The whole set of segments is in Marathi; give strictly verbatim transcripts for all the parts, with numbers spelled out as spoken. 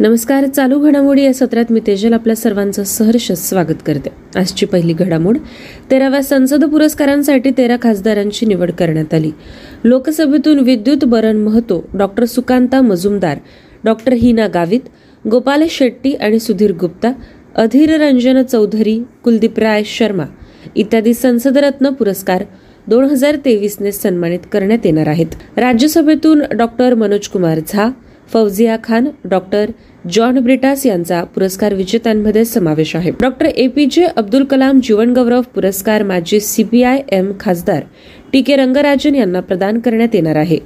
नमस्कार. चालू घडामोडी या सत्रात मी तेजल आपल्या सर्वांचं सहर्ष स्वागत करते. आजची पहिली घडामोड, तेराव्या संसद पुरस्कारांसाठी तेरा खासदारांची निवड करण्यात आली. लोकसभेतून विद्युत बरन महतो, डॉ सुकांता मजुमदार, डॉ हिना गावित, गोपाल शेट्टी आणि सुधीर गुप्ता, अधीर रंजन चौधरी, कुलदीप राय शर्मा इत्यादी संसदरत्न पुरस्कार दोन हजार तेवीसने सन्मानित करण्यात येणार आहेत. राज्यसभेतून doctor Manoj Kumar Jha, Fauzia Khan, doctor John Brittas यांचा पुरस्कार विजेत्यांमध्ये समावेश आहे. डॉक्टर एपीजे अब्दुल कलाम जीवनगौरव पुरस्कार माजी सीपीआयएम खासदार टीके रंगराजन यांना प्रदान करण्यात येणार आहे.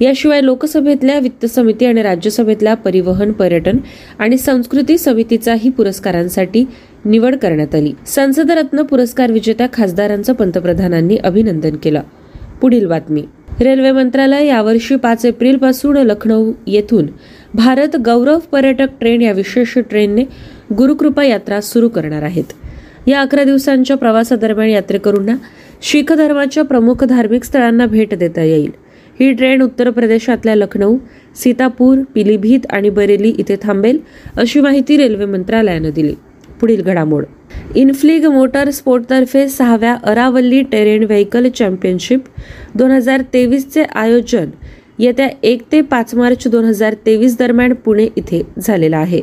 याशिवाय लोकसभेतल्या वित्त समिती आणि राज्यसभेतल्या परिवहन, पर्यटन आणि संस्कृती समितीचाही पुरस्कारांसाठी निवड करण्यात आली. संसदरत्न पुरस्कार विजेत्या खासदारांचं पंतप्रधानांनी अभिनंदन केलं. पुढील बातमी, रेल्वे मंत्रालय यावर्षी पाच एप्रिलपासून लखनौ येथून भारत गौरव पर्यटक ट्रेन या विशेष ट्रेनने गुरुकृपा यात्रा सुरू करणार आहेत. या अकरा दिवसांच्या प्रवासादरम्यान यात्रेकरूंना शीख धर्माच्या प्रमुख धार्मिक स्थळांना भेट देता येईल. ही ट्रेन उत्तर प्रदेशातल्या लखनौ, सीतापूर, पिलीभीत आणि बरेली इथे थांबेल, अशी माहिती रेल्वे मंत्रालयानं दिली. पुढील घडामोड, इन्फ्लिग मोटर स्पोर्टतर्फे सहाव्या अरावल्ली टेरेन व्हेकल चॅम्पियनशिप दोन हजार तेवीसचे आयोजन येत्या एक ते पाच मार्च दोन हजार तेवीस दरम्यान पुणे इथे झालेलं आहे.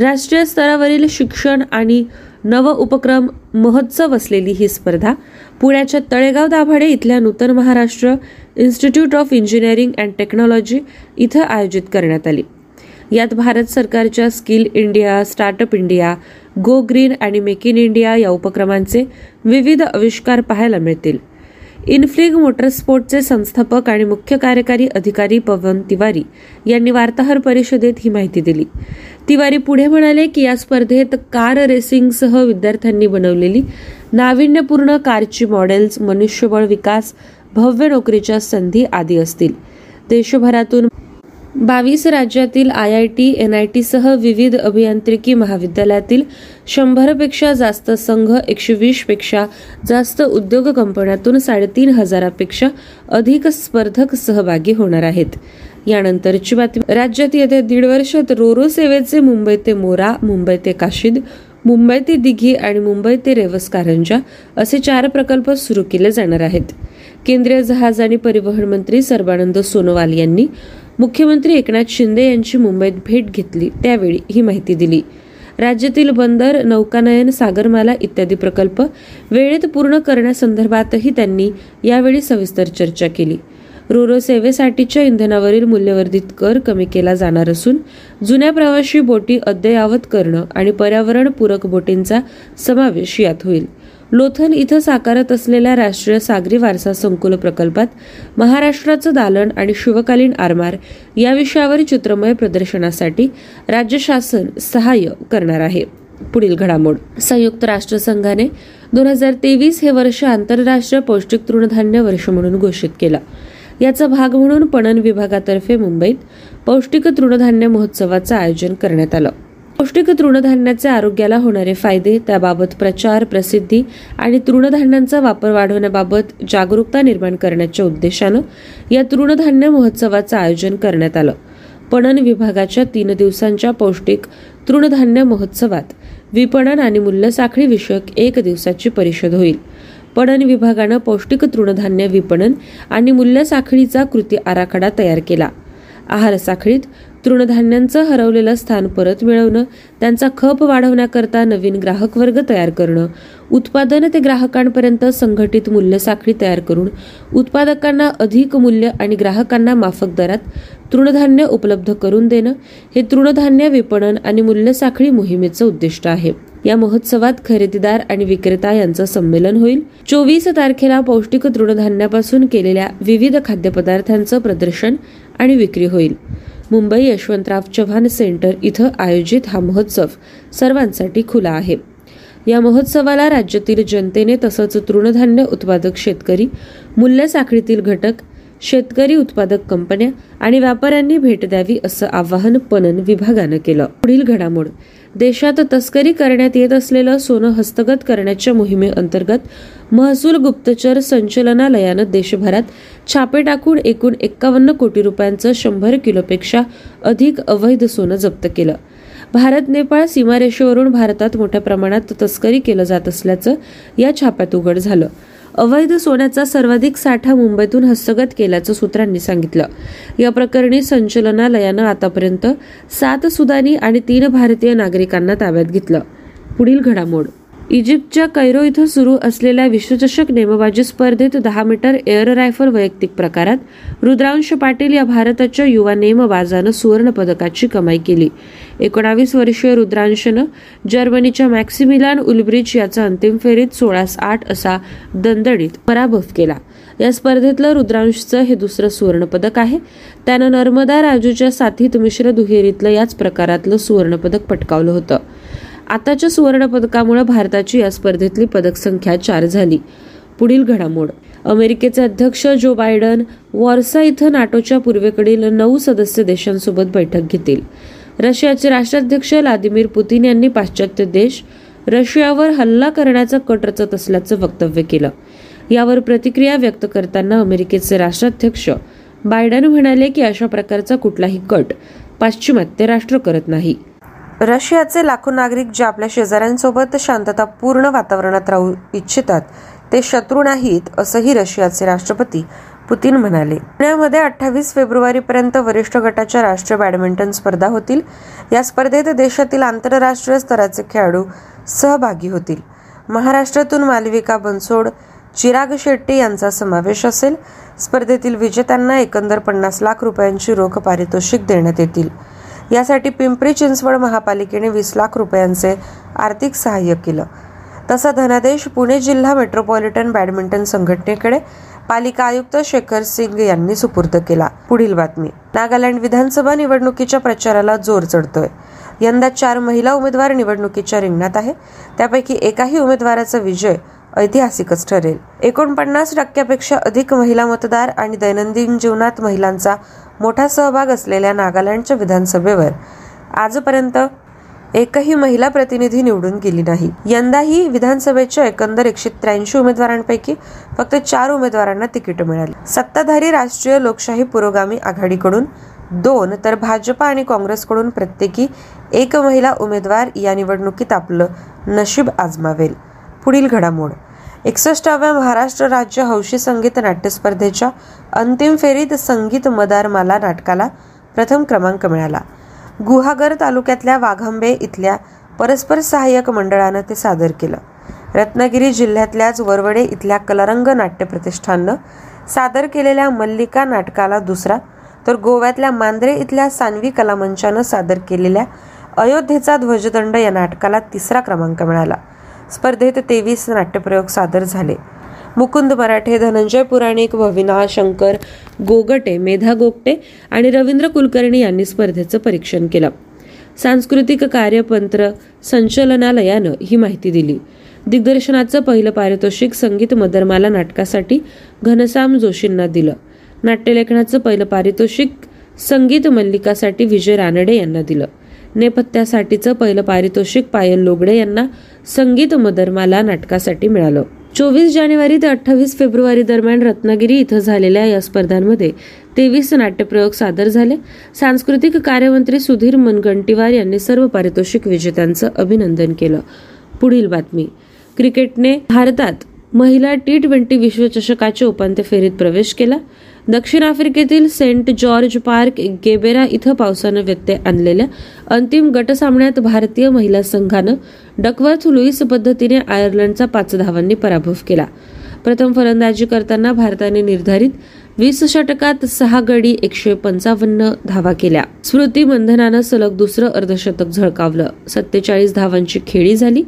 राष्ट्रीय स्तरावरील शिक्षण आणि नव उपक्रम महोत्सव असलेली ही स्पर्धा पुण्याच्या तळेगाव दाभाडे इथल्या Nutan Maharashtra institute of engineering and technology इथं आयोजित करण्यात आली. यात भारत सरकारच्या skill India, startup India, go green आणि मेक इन इंडिया या उपक्रमांचे विविध आविष्कार पाहायला मिळतील. इन्फ्लिग मोटरस्पोर्टचे संस्थापक आणि मुख्य कार्यकारी अधिकारी पवन तिवारी यांनी वार्ताहर परिषदेत ही माहिती दिली. तिवारी पुढे म्हणाले की या स्पर्धेत कार रेसिंगसह विद्यार्थ्यांनी बनवलेली नाविन्यपूर्ण कारची मॉडेल्स, मनुष्यबळ विकास, भव्य नोकरीच्या संधी आदी असतील. देशभरातून बावीस राज्यातील I I T, N I टीसह विविध अभियांत्रिकी महाविद्यालयातील शंभरपेक्षा जास्त संघ, एकशे वीसपेक्षा जास्त उद्योग कंपन्यातून साडेतीन हजारापेक्षा अधिक स्पर्धक सहभागी होणार आहेत. यानंतरची बातमी, राज्यात येत्या दीड वर्षात रोरो सेवेचे मुंबई ते मोरा, मुंबई ते काशिद, मुंबई ते दिघी आणि मुंबई ते रेवस कारंजा असे चार प्रकल्प सुरू केले जाणार आहेत. केंद्रीय जहाज आणि परिवहन मंत्री सर्वानंद सोनोवाल यांनी मुख्यमंत्री एकनाथ शिंदे यांची मुंबईत भेट घेतली त्यावेळी ही माहिती दिली. राज्यातील बंदर, नौकानयन, सागरमाला इत्यादी प्रकल्प वेळेत पूर्ण करण्यासंदर्भातही त्यांनी यावेळी सविस्तर चर्चा केली. रोरो सेवेसाठीच्या इंधनावरील मूल्यवर्धित कर कमी केला जाणार असून जुन्या प्रवाशी बोटी अद्ययावत करणं आणि पर्यावरणपूरक बोटींचा समावेश यात होईल. लोथल इथं साकारत असलेल्या राष्ट्रीय सागरी वारसा संकुल प्रकल्पात महाराष्ट्राचं दालन आणि शिवकालीन आरमार या विषयावर चित्रमय प्रदर्शनासाठी राज्य शासन सहाय्य करणार आहे. पुढील घडामोड, संयुक्त राष्ट्र संघाने दोन हजार तेवीस हे वर्ष आंतरराष्ट्रीय पौष्टिक तृणधान्य वर्ष म्हणून घोषित केला. याचा भाग म्हणून पणन विभागातर्फे मुंबईत पौष्टिक तृणधान्य महोत्सवाचं आयोजन करण्यात आलं. पौष्टिक तृणधान्याचे आरोग्याला होणारे फायदे, त्याबाबत प्रचार, प्रसिद्धी आणि तृणधान्यांचा वापर वाढवण्याबाबत जागरूकता निर्माण करण्याच्या उद्देशानं या तृणधान्य महोत्सवाचं आयोजन करण्यात आलं. पणन विभागाच्या तीन दिवसांच्या पौष्टिक तृणधान्य महोत्सवात विपणन आणि मूल्यसाखळी विषयक एक दिवसाची परिषद होईल. पणन विभागानं पौष्टिक तृणधान्य विपणन आणि मूल्यसाखळीचा कृती आराखडा तयार केला. आहार साखळीत तृणधान्यांचं हरवलेलं स्थान परत मिळवणं, त्यांचा खप वाढवण्याकरता नवीन ग्राहक वर्ग तयार करणं, उत्पादन ते ग्राहकांपर्यंत संघटित मूल्य साखळी तयार करून उत्पादकांना अधिक मूल्य आणि ग्राहकांना माफक दरात तृणधान्य उपलब्ध करून देणं हे तृणधान्य विपणन आणि मूल्य साखळी मोहिमेचं उद्दिष्ट आहे. या महोत्सवात खरेदीदार आणि विक्रेता यांचं संमेलन होईल. चोवीस तारखेला पौष्टिक तृणधान्यापासून केलेल्या विविध खाद्यपदार्थांचं प्रदर्शन आणि विक्री होईल. मुंबई यशवंतराव चव्हाण सेंटर इथं आयोजित हा महोत्सव सर्वांसाठी खुला आहे. या महोत्सवाला राज्यातील जनतेने तसंच तृणधान्य उत्पादक शेतकरी, मूल्य साखळीतील घटक, शेतकरी उत्पादक कंपन्या आणि व्यापाऱ्यांनी भेट द्यावी असं आवाहन पणन विभागानं केलं. पुढील घडामोड. देशात तस्करी करण्यात येत असलेलं सोनं हस्तगत करण्याच्या मोहिमेअंतर्गत महसूल गुप्तचर संचालनालयानं देशभरात छापे टाकून एकूण एक्कावन्न कोटी रुपयांचं शंभर किलोपेक्षा अधिक अवैध सोनं जप्त केलं. भारत नेपाळ सीमारेषेवरून भारतात मोठ्या प्रमाणात तस्करी केलं जात असल्याचं या छाप्यात उघड झालं. अवैध सोन्याचा सर्वाधिक साठा मुंबईतून हस्तगत केल्याचं सूत्रांनी सांगितलं. या प्रकरणी संचालनालयानं आतापर्यंत सात सुदानी आणि तीन भारतीय नागरिकांना ताब्यात घेतलं. पुढील घडामोड. इजिप्तच्या कैरो इथं सुरू असलेल्या विश्वचषक नेमबाजी स्पर्धेत दहा मीटर एअर रायफल वैयक्तिक प्रकारात रुद्रांश पाटील या भारताच्या युवा नेमबाजानं सुवर्ण पदकाची कमाई केली. एकोणावीस वर्षीय रुद्रांशनं जर्मनीच्या मॅक्सिमिलान उलब्रिच याचा अंतिम फेरीत सोळास आठ असा दणदणीत पराभव केला. या स्पर्धेतलं रुद्रांशचं हे दुसरं सुवर्णपदक आहे. त्यानं नर्मदा राजूच्या साथीत मिश्र दुहेरीतलं याच प्रकारातलं सुवर्णपदक पटकावलं होतं. आताच्या सुवर्णपदकामुळे भारताची या स्पर्धेतली पदकसंख्या चार झाली. पुढील घडामोड. अमेरिकेचे अध्यक्ष जो बायडन वॉर्सा इथं नाटोच्या पूर्वेकडील नऊ सदस्य देशांसोबत बैठक घेतील. रशियाचे राष्ट्राध्यक्ष व्लादिमीर पुतीन यांनी पाश्चात्य देश रशियावर हल्ला करण्याचा कट रचत असल्याचं वक्तव्य केलं. यावर प्रतिक्रिया व्यक्त करताना अमेरिकेचे राष्ट्राध्यक्ष बायडन म्हणाले की अशा प्रकारचा कुठलाही कट पाश्चिमात्य राष्ट्र करत नाही. रशियाचे लाखो नागरिक जे आपल्या शेजाऱ्यांसोबत शांततापूर्ण वातावरणात राहू इच्छितात ते शत्रू नाहीत, असंही रशियाचे राष्ट्रपती पुतीन म्हणाले. पुण्यामध्ये अठ्ठावीस फेब्रुवारीपर्यंत वरिष्ठ गटाच्या राष्ट्रीय बॅडमिंटन स्पर्धा होतील. या स्पर्धेत देशातील आंतरराष्ट्रीय स्तराचे खेळाडू सहभागी होतील. महाराष्ट्रातून मालविका बनसोड, चिराग शेट्टी यांचा समावेश असेल. स्पर्धेतील विजेत्यांना एकंदर पन्नास लाख रुपयांची रोख पारितोषिक देण्यात येतील. यासाठी पिंपरी चिंचवड महापालिकेने वीस लाख रुपयांचे आर्थिक सहाय्य केलं. तसा धनादेश पुणे जिल्हा मेट्रोपॉलिटन बॅडमिंटन संघटनेकडे पालिका आयुक्त शेखर सिंग यांनी सुपूर्द केला. पुढील बातमी. नागालँड विधानसभा निवडणुकीच्या प्रचाराला जोर चढतोय. यंदा चार महिला उमेदवार निवडणुकीच्या रिंगणात आहे. त्यापैकी एकाही उमेदवाराचा विजय ऐतिहासिकच ठरेल. एकोणपन्नास टक्क्यापेक्षा अधिक महिला मतदार आणि दैनंदिन जीवनात महिलांचा मोठा सहभाग असलेल्या नागालँडच्या विधानसभेवर आजपर्यंत एकही महिला प्रतिनिधी निवडून गेली नाही. यंदाही विधानसभेच्या एकंदर एकशे त्र्याऐंशी उमेदवारांपैकी फक्त चार उमेदवारांना तिकीट मिळाली. सत्ताधारी राष्ट्रीय लोकशाही पुरोगामी आघाडीकडून दोन तर भाजपा आणि काँग्रेसकडून प्रत्येकी एक महिला उमेदवार या निवडणुकीत आपलं नशीब आजमावेल. पुढील घडामोड. एकसष्टाव्या महाराष्ट्र राज्य हौशी संगीत नाट्यस्पर्धेच्या अंतिम फेरीत संगीत मदारमाला नाटकाला प्रथम क्रमांक मिळाला. गुहागर तालुक्यातल्या वाघांबे इथल्या परस्पर सहाय्यक मंडळानं ते सादर केलं. रत्नागिरी जिल्ह्यातल्याच वरवडे इथल्या कलारंग नाट्य प्रतिष्ठाननं सादर केलेल्या मल्लिका नाटकाला दुसरा, तर गोव्यातल्या मांद्रे इथल्या सान्वी कलामंचानं सादर केलेल्या अयोध्येचा ध्वजदंड या नाटकाला तिसरा क्रमांक मिळाला. स्पर्धेत तेवीस नाट्यप्रयोग सादर झाले. मुकुंद मराठे, धनंजय पुराणिक, भविना शंकर गोगटे, मेघा गोखटे आणि रवींद्र कुलकर्णी यांनी स्पर्धेचं परीक्षण केलं. सांस्कृतिक कार्यपंत्र संचालनालयानं ही माहिती दिली. दिग्दर्शनाचं पहिलं पारितोषिक संगीत मदरमाला नाटकासाठी घनश्याम जोशींना दिलं. नाट्यलेखनाचं पहिलं पारितोषिक संगीत मल्लिकासाठी विजय रानडे यांना दिलं. नेपथ्यासाठीचं पहिलं पारितोषिक पायल लोगडे यांना संगीत मदरमाला नाटकासाठी मिळालं. चोवीस जानेवारी ते अठ्ठावीस फेब्रुवारी दरम्यान रत्नागिरी इथं झालेल्या या स्पर्धांमध्ये तेवीस नाट्यप्रयोग सादर झाले. सांस्कृतिक कार्यमंत्री सुधीर मुनगंटीवार यांनी सर्व पारितोषिक विजेत्यांचं अभिनंदन केलं. पुढील बातमी. क्रिकेटने भारतात महिला टी ट्वेंटी विश्वचषकाच्या उपांत्य फेरीत प्रवेश केला. दक्षिण आफ्रिकेतील सेंट जॉर्ज पार्क गेबेरा इथं पावसानं व्यत्यय आणलेल्या अंतिम गट सामन्यात भारतीय महिला संघानं डकवर्थ लुईस पद्धतीने आयर्लंडचा पाच धावांनी पराभव केला. प्रथम फलंदाजी करताना भारताने निर्धारित वीस षटकात सहा गडी एकशे पंचावन्न धावा केल्या. स्मृती मंधनानं सलग दुसरं अर्धशतक झळकावलं. सत्तेचाळीस धावांची खेळी झाली.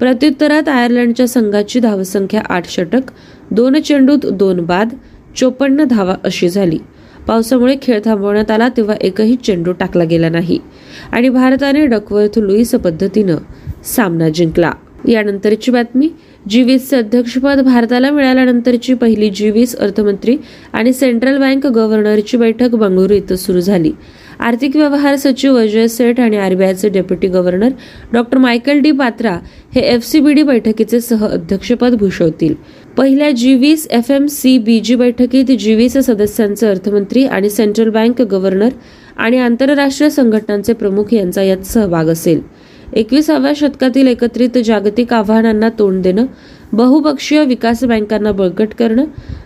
प्रत्युत्तरात आयर्लंडच्या संघाची धावसंख्या आठ षटक, दोन चेंडूत दोन बाद, चोपन्न धावा अशी झाली. पावसामुळे खेळ थांबवण्यात आला तेव्हा एकही चेंडू टाकला गेला नाही आणि भारताने डकवर्थ लुईस पद्धतीनं सामना जिंकला. यानंतरची बातमी. जी वीसचे अध्यक्षपद भारताला मिळाल्यानंतरची पहिली जी वीस अर्थमंत्री आणि सेंट्रल बँक गव्हर्नरची बैठक बंगळुरू इथं सुरू झाली. आर्थिक व्यवहार सचिव अजय सेठ आणि आरबीआयचे deputy governor doctor Michael D Patra हे एफसीबीडी बैठकीचे सह अध्यक्षपद भूषवतील. पहिल्या जी वीस F M C B G बैठकीत जी वीस सदस्यांचे अर्थमंत्री आणि सेंट्रल बँक गव्हर्नर आणि आंतरराष्ट्रीय संघटनांचे प्रमुख यांचा यात सहभाग असेल. एकविसाव्या शतकातील एकत्रित जागतिक आव्हानांना तोंड देणं, बहुपक्षीय विकास बँकांना बळकट करणं,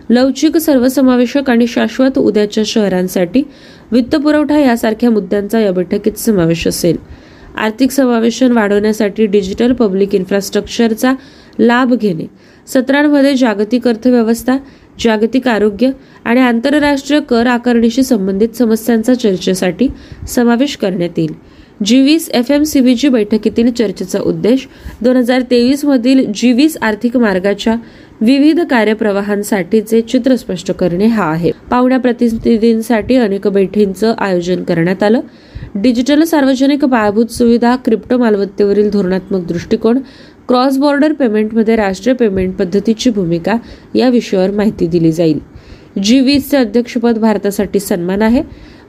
लवचिक, सर्वसमावेशक आणि शाश्वत उद्याच्या शहरांसाठी वित्तपुरवठा यासारख्या मुद्द्यांचा या बैठकीत समावेश असेल. आर्थिक समावेशन वाढवण्यासाठी डिजिटल पब्लिक इन्फ्रास्ट्रक्चरचा लाभ घेणे, सत्रांमध्ये जागतिक अर्थव्यवस्था, जागतिक आरोग्य आणि आंतरराष्ट्रीय कर आकारणीशी संबंधित समस्यांचा चर्चेसाठी समावेश करण्यात येईल. जी वीस एफ एम सी बीची बैठकीतील चर्चेचा उद्देश दोन हजार तेवीस मधील जी वीस आर्थिक मार्गाच्या विविध कार्यप्रवाहांसाठीचे चित्र स्पष्ट करणे हा आहे. पाहुण्या प्रतिनिधींसाठी अनेक बैठकींचं आयोजन करण्यात आलं. डिजिटल सार्वजनिक पायाभूत सुविधा, क्रिप्टो मालमत्तेवरील धोरणात्मक दृष्टिकोन, क्रॉस बॉर्डर पेमेंटमध्ये राष्ट्रीय पेमेंट पद्धतीची भूमिका या विषयावर माहिती दिली जाईल. जी वीसचे अध्यक्षपद भारतासाठी सन्मान आहे.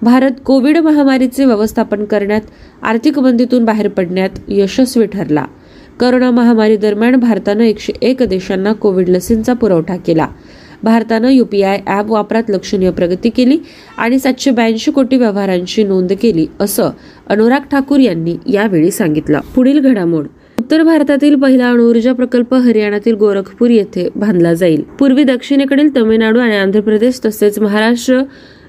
भारत कोविड महामारीचे व्यवस्थापन करण्यात, आर्थिक मंदीतून बाहेर पडण्यात यशस्वी ठरला. कोरोना महामारी दरम्यान भारतानं एकशे एक देशांना कोविड लसींचा पुरवठा केला. भारतानं युपीआय ॲप वापरात लक्षणीय प्रगती केली आणि सातशे ब्याऐंशी कोटी व्यवहारांची नोंद केली असं अनुराग ठाकूर यांनी यावेळी सांगितलं. पुढील घडामोड. उत्तर भारतातील पहिला अणुऊर्जा प्रकल्प हरियाणातील गोरखपूर येथे बांधला जाईल. पूर्वी दक्षिणेकडील तमिळनाडू आणि आंध्र प्रदेश तसेच महाराष्ट्र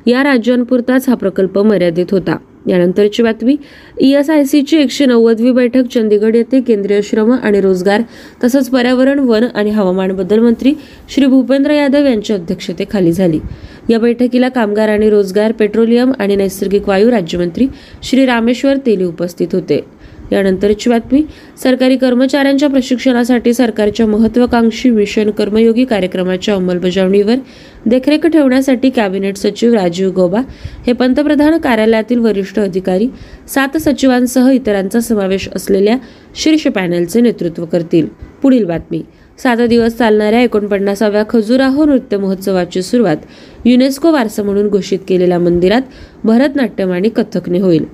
या राज्यांपुरताच हा प्रकल्प मर्यादित होता. यानंतरची बातमी. ईएसआयसीची एकशे नव्वदवी बैठक चंदीगड येथे केंद्रीय श्रम आणि रोजगार तसंच पर्यावरण, वन आणि हवामान बदल मंत्री श्री भूपेंद्र यादव यांच्या अध्यक्षतेखाली झाली. या बैठकीला कामगार आणि रोजगार, पेट्रोलियम आणि नैसर्गिक वायू राज्यमंत्री श्री रामेश्वर तेली उपस्थित होते. यानंतरची बातमी. सरकारी कर्मचाऱ्यांच्या प्रशिक्षणासाठी सरकारच्या महत्वाकांक्षी मिशन कर्मयोगी कार्यक्रमाच्या अंमलबजावणीवर देखरेख ठेवण्यासाठी कॅबिनेट सचिव राजीव गौबा हे पंतप्रधान कार्यालयातील वरिष्ठ अधिकारी, सात सचिवांसह इतरांचा समावेश असलेल्या शीर्ष पॅनलचे नेतृत्व करतील. पुढील बातमी. सात दिवस चालणाऱ्या एकोणपन्नासाव्या खजुराहो नृत्य महोत्सवाची सुरुवात युनेस्को वारसा म्हणून घोषित केलेल्या मंदिरात भरतनाट्यम आणि कथकने होईल.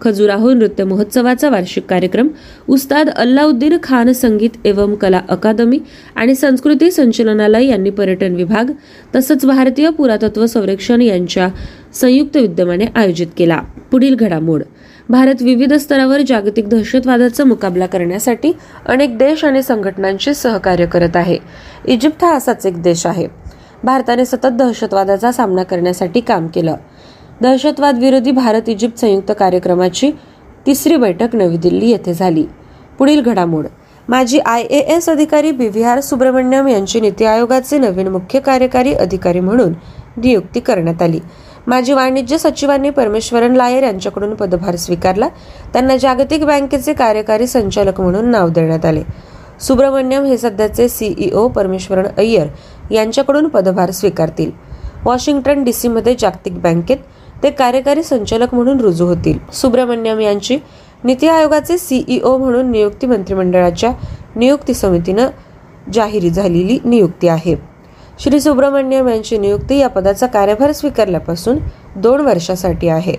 खजुराहो नृत्य महोत्सवाचा वार्षिक कार्यक्रम उस्ताद अल्लाउद्दीन खान संगीत एवं कला अकादमी आणि संस्कृती संचालनालय यांनी पर्यटन विभाग तसंच भारतीय पुरातत्व संरक्षण यांच्या संयुक्त विद्यमाने आयोजित केला. पुढील घडामोड. भारत विविध स्तरावर जागतिक दहशतवादाचा मुकाबला करण्यासाठी अनेक देश आणि संघटनांशी सहकार्य करत आहे. इजिप्त हा असाच एक देश आहे. भारताने सतत दहशतवादाचा सामना करण्यासाठी काम केलं. दहशतवाद विरोधी भारत इजिप्त संयुक्त कार्यक्रमाची तिसरी बैठक नवी दिल्ली येथे झाली. पुढील घडामोड. माजी आय ए एस अधिकारी बी व्ही आर सुब्रमण्यम यांची नीती आयोगाचे नवीन मुख्य कार्यकारी अधिकारी म्हणून नियुक्ती करण्यात आली. माजी वाणिज्य सचिवांनी परमेश्वरन लायर यांच्याकडून पदभार स्वीकारला. त्यांना जागतिक बँकेचे कार्यकारी संचालक म्हणून नाव देण्यात आले. सुब्रमण्यम हे सध्याचे सीईओ परमेश्वरन अय्यर यांच्याकडून पदभार स्वीकारतील. वॉशिंग्टन डीसीमध्ये जागतिक बँकेत ते कार्यकारी संचालक म्हणून रुजू होतील. सुब्रमण्यम यांची नीती आयोगाचे सीईओ म्हणून नियुक्ती मंत्रिमंडळाच्या नियुक्ती समितीनं जाहीर झालेली नियुक्ती आहे. श्री सुब्रमण्यम यांची नियुक्ती या पदाचा कार्यभार स्वीकारल्यापासून दोन वर्षासाठी आहे.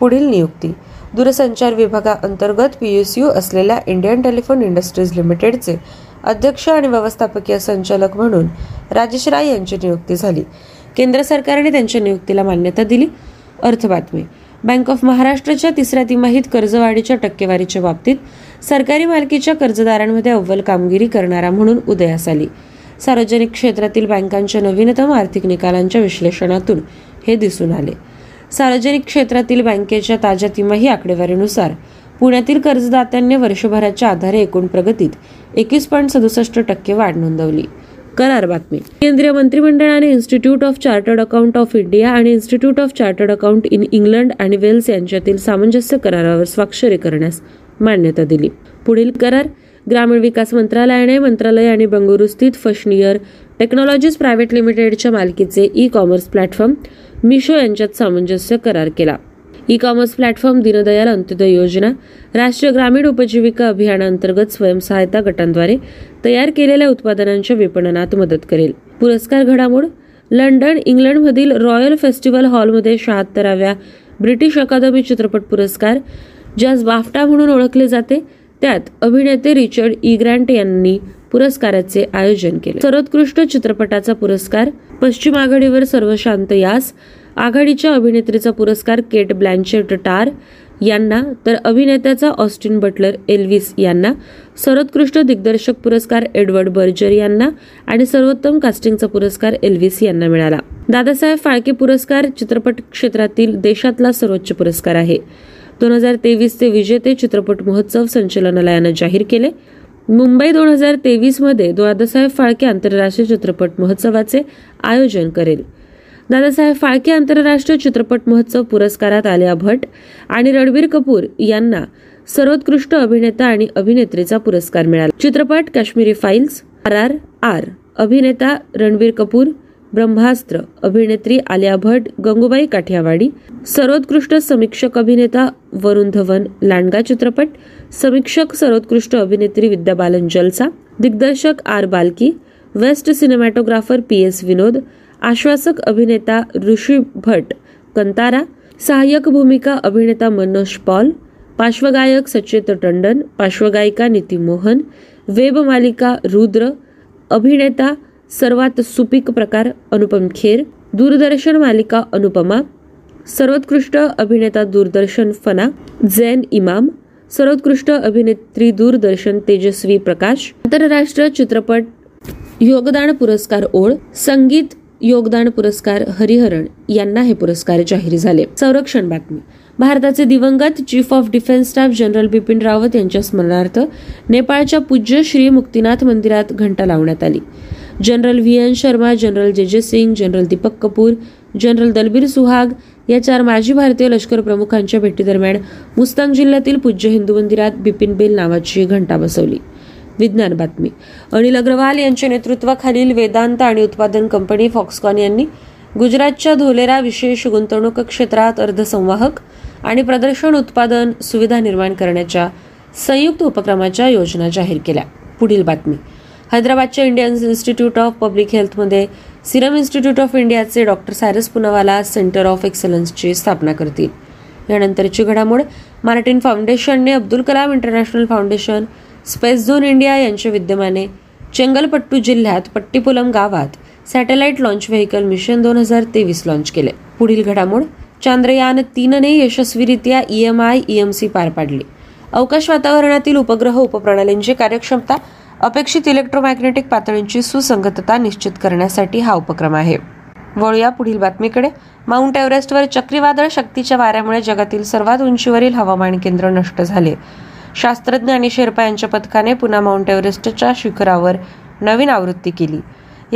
पुढील नियुक्ती. दूरसंचार विभागाअंतर्गत पीएसयू असलेल्या इंडियन टेलिफोन इंडस्ट्रीज लिमिटेडचे अध्यक्ष आणि व्यवस्थापकीय संचालक म्हणून राजेश राय यांची नियुक्ती झाली. केंद्र सरकारने त्यांच्या नियुक्तीला मान्यता दिली. अर्थ बातमी. बँक ऑफ महाराष्ट्रच्या तिसऱ्या तिमाहीत कर्जवाढीच्या टक्केवारीच्या बाबतीत सरकारी मालकीच्या कर्जदारांमध्ये अव्वल कामगिरी करणारा म्हणून उदयास आली. सार्वजनिक क्षेत्रातील बँकांच्या नवीनतम आर्थिक निकालांच्या विश्लेषणातून हे दिसून आले. सार्वजनिक क्षेत्रातील बँकेच्या ताज्या तिमाही आकडेवारीनुसार पुण्यातील कर्जदात्यांनी वर्षभराच्या आधारे एकूण प्रगतीत एकवीस पॉईंट सदुसष्ट टक्के वाढ नोंदवली. करार बातमी. केंद्रीय मंत्रिमंडळाने institute of chartered account of India आणि institute of chartered account in England आणि वेल्स यांच्यातील सामंजस्य करारावर स्वाक्षरी करण्यास मान्यता दिली. पुढील करार. ग्रामीण विकास मंत्रालयाने मंत्रालय आणि बंगळुरू स्थित फशनियर टेक्नॉलॉजीज प्रायव्हेट लिमिटेडच्या मालकीचे ई कॉमर्स प्लॅटफॉर्म मिशो यांच्यात सामंजस्य करार केला. E commerce platform, Deendayal Antyodaya योजना, राष्ट्रीय ग्रामीण उपजीविका अभियानाअंतर्गत स्वयंसहायता गटांद्वारे तयार केलेल्या उत्पादनांच्या विपणनात मदत करेल. पुरस्कार घडामोड. लंडन, इंग्लंडमधील रॉयल फेस्टिवल हॉलमध्ये शहात्तराव्या ब्रिटिश अकादमी चित्रपट पुरस्कार, ज्यास बाफ्टा म्हणून ओळखले जाते, त्यात अभिनेते रिचर्ड ई ग्रँट यांनी पुरस्काराचे आयोजन केले. सर्वोत्कृष्ट चित्रपटाचा पुरस्कार पश्चिम आघाडीवर सर्वशांत यास, आघाडीच्या अभिनेत्रीचा पुरस्कार केट ब्लँचेट टार यांना, तर अभिनेत्याचा ऑस्टिन बटलर एल्विस यांना. सर्वोत्कृष्ट दिग्दर्शक पुरस्कार एडवर्ड बर्जर यांना आणि सर्वोत्तम कास्टिंगचा पुरस्कार एल्विस यांना मिळाला. दादासाहेब फाळके पुरस्कार चित्रपट क्षेत्रातील देशातला सर्वोच्च पुरस्कार आहे. दोन हजार तेवीसचे विजेते चित्रपट महोत्सव संचालनालयानं जाहीर केले. मुंबई दोन हजार तेवीस मध्ये दादासाहेब फाळके आंतरराष्ट्रीय चित्रपट महोत्सवाचे आयोजन करेल. दादासाहेब फाळके आंतरराष्ट्रीय चित्रपट महोत्सव पुरस्कारात आलिया भट आणि रणबीर कपूर यांना सर्वोत्कृष्ट अभिनेता आणि अभिनेत्रीचा पुरस्कार मिळाला. चित्रपट Kashmiri files, R R R, अभिनेता रणबीर कपूर, ब्रह्मास्त्र, अभिनेत्री आलिया भट, गंगूबाई काठियावाडी. सर्वोत्कृष्ट समीक्षक अभिनेता वरुण धवन, लांडगा चित्रपट. समीक्षक सर्वोत्कृष्ट अभिनेत्री विद्या बालन जलसा, दिग्दर्शक R Balki, best cinematographer P S Vinod, आश्वासक अभिनेता ऋषी भट, कंतारा. सहाय्यक भूमिका अभिनेता मनोज पॉल, पार्श्वगायक सचेत टंडन, पार्श्वगायिका नीती मोहन, वेब मालिका रुद्र, अभिनेता सर्वात सुपीक प्रकार अनुपम खेर, दूरदर्शन मालिका अनुपमा. सर्वोत्कृष्ट अभिनेता दूरदर्शन फना जैन इमाम, सर्वोत्कृष्ट अभिनेत्री दूरदर्शन तेजस्वी प्रकाश. आंतरराष्ट्रीय चित्रपट योगदान पुरस्कार ओळ, संगीत योगदान पुरस्कार हरिहरन यांना हे पुरस्कार जाहीर झाले. संरक्षण बातमी. भारताचे दिवंगत chief of defence staff general Bipin Rawat यांच्या स्मरणार्थ नेपाळच्या पूज्य श्री मुक्तीनाथ मंदिरात घंटा लावण्यात आली. General V N Sharma, general J J Singh, general Deepak Kapoor, general Dalbir Suhag या चार माजी भारतीय लष्कर प्रमुखांच्या भेटीदरम्यान मुस्तांग जिल्ह्यातील पूज्य हिंदू मंदिरात बिपिन बेल नावाची घंटा बसवली. विज्ञान बातमी. अनिल अग्रवाल यांच्या नेतृत्वाखालील वेदांत आणि उत्पादन कंपनी फॉक्सकॉन यांनी गुजरातच्या धोलेरा विशेष गुंतवणूक क्षेत्रात अर्धसंवाहक आणि प्रदर्शन उत्पादन सुविधा निर्माण करण्याच्या संयुक्त उपक्रमाच्या योजना जाहीर केल्या. पुढील बातमी. हैदराबादच्या इंडियन इन्स्टिट्यूट ऑफ पब्लिक हेल्थमध्ये सिरम इन्स्टिट्यूट ऑफ इंडियाचे doctor Cyrus Poonawalla centre of एक्सलन्सची स्थापना करतील. यानंतरची घडामोड. मार्टिन फाउंडेशनने Abdul Kalam international foundation, space zone India यांच्या विद्यमाने चेंगलपट्टू जिल्ह्यात पट्टीपुलम गावात सॅटेलाइट लॉन्च व्हेकल मिशन दोन हजार तेवीस लॉन्च केले. पुढील घडामोड. चांद्रयान तीनने यशस्वीरित्या E M I E M C पार पाडली. अवकाश वातावरणातील उपग्रह उपप्रणालींची कार्यक्षमता, अपेक्षित इलेक्ट्रोमॅग्नेटिक पातळींची सुसंगतता निश्चित करण्यासाठी हा उपक्रम आहे. वळूया पुढील बातमीकडे. माउंट एव्हरेस्टवर चक्रीवादळ शक्तीच्या वाऱ्यामुळे जगातील सर्वात उंचीवरील हवामान केंद्र नष्ट झाले. शास्त्रज्ञ आणि शेर्पा यांच्या पथकाने पुन्हा माउंट एव्हरेस्टच्या शिखरावर नवीन आवृत्ती केली.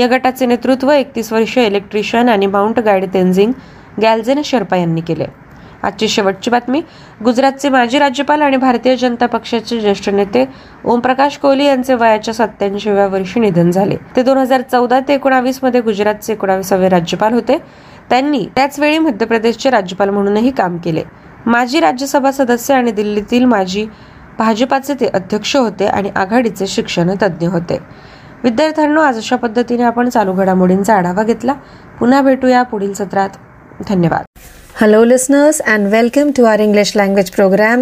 या गटाचे नेतृत्व एकतीस वर्षीय इलेक्ट्रिशियन आणि माउंट गाईड तेन्झिंग गॅल्झेन शेर्पा यांनी केले. आजची शेवटची बातमी. गुजरातचे माजी राज्यपाल आणि भारतीय जनता पक्षाचे ज्येष्ठ नेते ओमप्रकाश कोहली यांचे वयाच्या सत्त्याऐंशीव्या वर्षी निधन झाले. ते दोन हजार चौदा ते एकोणावीस मध्ये गुजरातचे एकोणाविसावे राज्यपाल होते. त्यांनी त्याचवेळी मध्य प्रदेशचे राज्यपाल म्हणूनही काम केले. माजी राज्यसभा सदस्य आणि दिल्लीतील माजी भाजपाचे ते अध्यक्ष होते आणि आघाडीचे शिक्षण तज्ज्ञ होते. विद्यार्थ्यांनो, आज अशा पद्धतीने आपण चालू घडामोडींचा आढावा घेतला. पुन्हा भेटूया पुढील सत्रात. धन्यवाद. Hello listeners and welcome to our English language program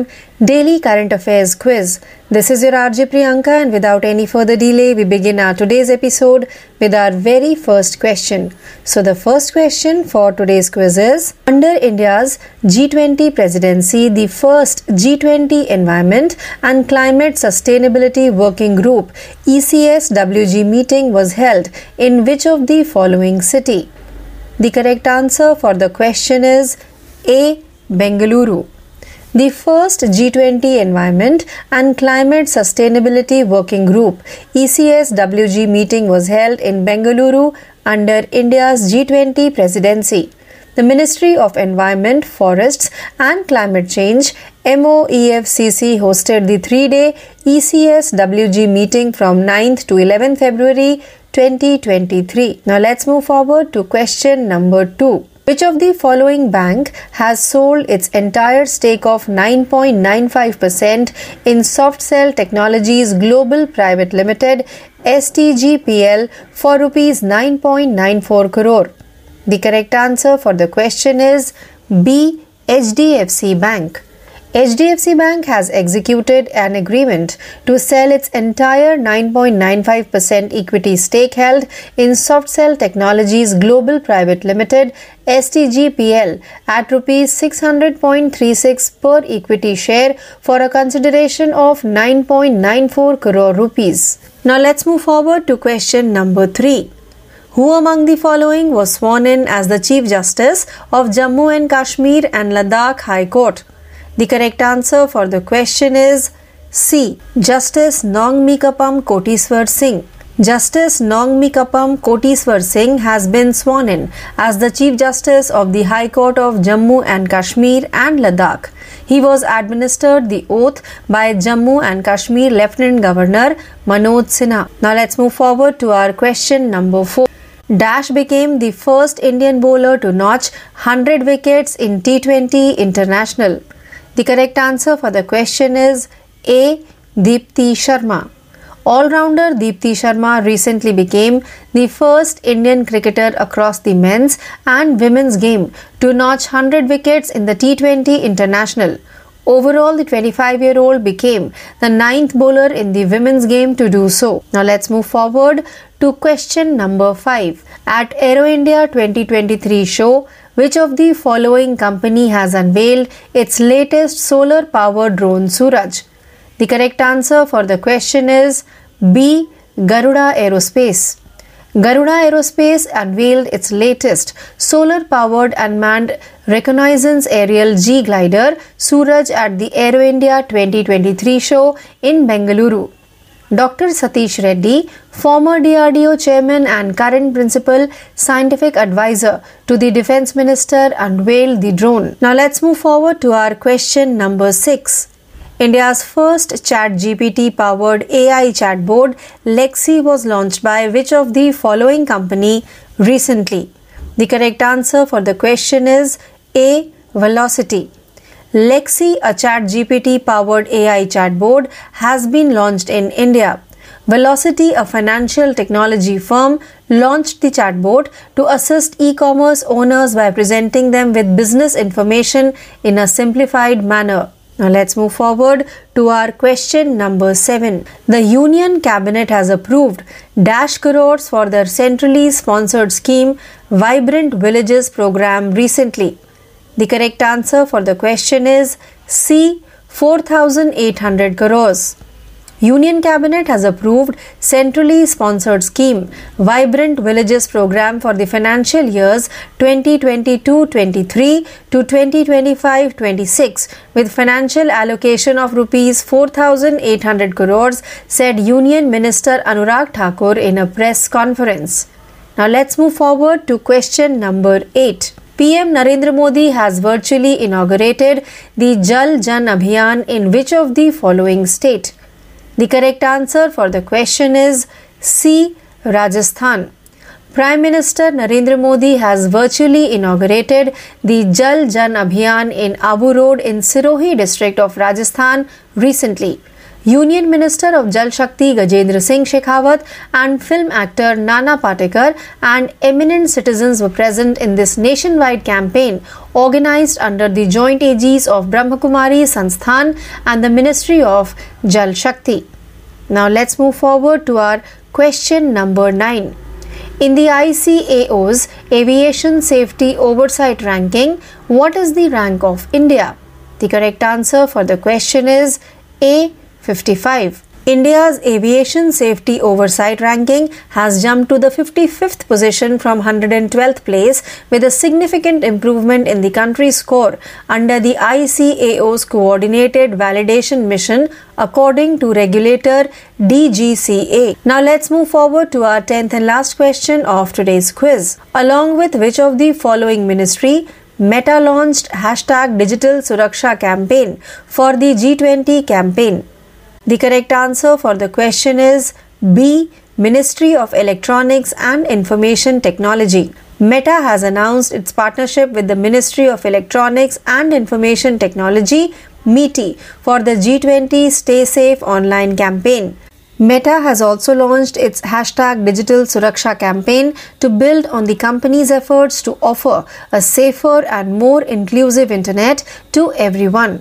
Daily Current Affairs Quiz. This is your R J Priyanka and without any further delay we begin our today's episode with our very first question. So the first question for today's quiz is, under India's G twenty presidency, the first G twenty Environment and Climate Sustainability Working Group E C S W G meeting was held in which of the following city? The correct answer for the question is A. Bengaluru. The first G twenty Environment and Climate Sustainability Working Group E C S W G meeting was held in Bengaluru under India's G twenty presidency. The Ministry of Environment, Forests and Climate Change M O E F C C hosted the three-day E C S W G meeting from ninth to eleventh February twenty twenty-three. Now let's move forward to question number two. Which of the following bank has sold its entire stake of nine point nine five percent in Softcell Technologies Global Private Limited S T G P L for rupees nine point nine four crore? The correct answer for the question is B, H D F C Bank. H D F C Bank has executed an agreement to sell its entire nine point nine five percent equity stake held in Softcell Technologies Global Private Limited S T G P L at rupees six hundred point three six per equity share for a consideration of nine point nine four crore rupees. Now let's move forward to question number three. Who among the following was sworn in as the Chief Justice of Jammu and Kashmir and Ladakh High Court? The correct answer for the question is C, Justice Nongmikapam Koteswar Singh. Justice Nongmikapam Koteswar Singh has been sworn in as the Chief Justice of the High Court of Jammu and Kashmir and Ladakh. He was administered the oath by Jammu and Kashmir Lieutenant Governor Manoj Sinha. Now let's move forward to our question number four. Dash became the first Indian bowler to notch one hundred wickets in T twenty International. The correct answer for the question is A, Deepti Sharma. All-rounder Deepti Sharma recently became the first Indian cricketer across the men's and women's game to notch one hundred wickets in the T twenty International. Overall, the twenty-five-year-old became the ninth bowler in the women's game to do so. Now let's move forward to question number five. At Aero India twenty twenty-three show, which of the following company has unveiled its latest solar-powered drone Suraj? The correct answer for the question is B, Garuda Aerospace. Garuda Aerospace unveiled its latest solar-powered unmanned reconnaissance aerial G-glider Suraj at the Aero India twenty twenty-three show in Bengaluru. Doctor Satish Reddy, former D R D O chairman and current principal scientific advisor to the defense minister, unveiled the drone. Now let's move forward to our question number six. India's first ChatGPT powered A I chatbot Lexi was launched by which of the following company recently? The correct answer for the question is A, Velocity. Lexi, a ChatGPT powered A I chatbot, has been launched in India. Velocity, a financial technology firm, launched the chatbot to assist e-commerce owners by presenting them with business information in a simplified manner. Now let's move forward to our question number seven. The Union Cabinet has approved dash crores for their centrally sponsored scheme Vibrant Villages program recently. The correct answer for the question is C, four thousand eight hundred crores. Union Cabinet has approved centrally sponsored scheme Vibrant Villages program for the financial years twenty twenty-two twenty-three to twenty twenty-five twenty-six with financial allocation of rupees four thousand eight hundred crores, said Union Minister Anurag Thakur in a press conference. Now let's move forward to question number eight. P M Narendra Modi has virtually inaugurated the Jal Jan Abhiyan in which of the following state? The correct answer for the question is C, Rajasthan. Prime Minister Narendra Modi has virtually inaugurated the Jal Jan Abhiyan in Abu Road in Sirohi district of Rajasthan recently. Union Minister of Jal Shakti Gajendra Singh Shekhawat and film actor Nana Patekar and eminent citizens were present in this nationwide campaign organized under the joint aegis of Brahmakumari Sansthan and the Ministry of Jal Shakti. Now let's move forward to our question number nine. In the I C A O's Aviation Safety Oversight Ranking, what is the rank of India? The correct answer for the question is A, fifty-five. India's aviation safety oversight ranking has jumped to the fifty-fifth position from one hundred twelfth place with a significant improvement in the country's score under the I C A O's coordinated validation mission according to regulator D G C A. Now let's move forward to our tenth and last question of today's quiz. Along with which of the following ministry Meta launched hashtag Digital Suraksha campaign for the G twenty campaign? The correct answer for the question is B, Ministry of Electronics and Information Technology. Meta has announced its partnership with the Ministry of Electronics and Information Technology (M E T I) for the G twenty Stay Safe online campaign. Meta has also launched its hashtag Digital Suraksha campaign to build on the company's efforts to offer a safer and more inclusive internet to everyone.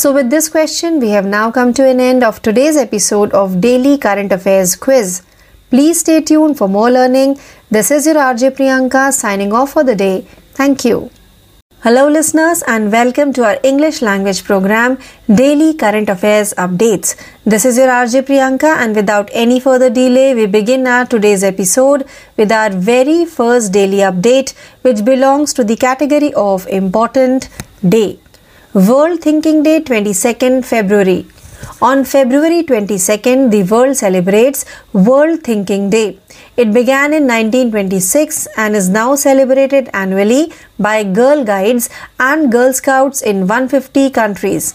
So with this question, we have now come to an end of today's episode of Daily Current Affairs Quiz. Please stay tuned for more learning. This is your R J Priyanka signing off for the day. Thank you. Hello listeners and welcome to our English language program Daily Current Affairs Updates. This is your R J Priyanka and without any further delay we begin our today's episode with our very first daily update which belongs to the category of important day. World Thinking Day twenty-second February. On February twenty-second, the world celebrates World Thinking Day. It began in nineteen twenty-six and is now celebrated annually by Girl Guides and Girl Scouts in one hundred fifty countries.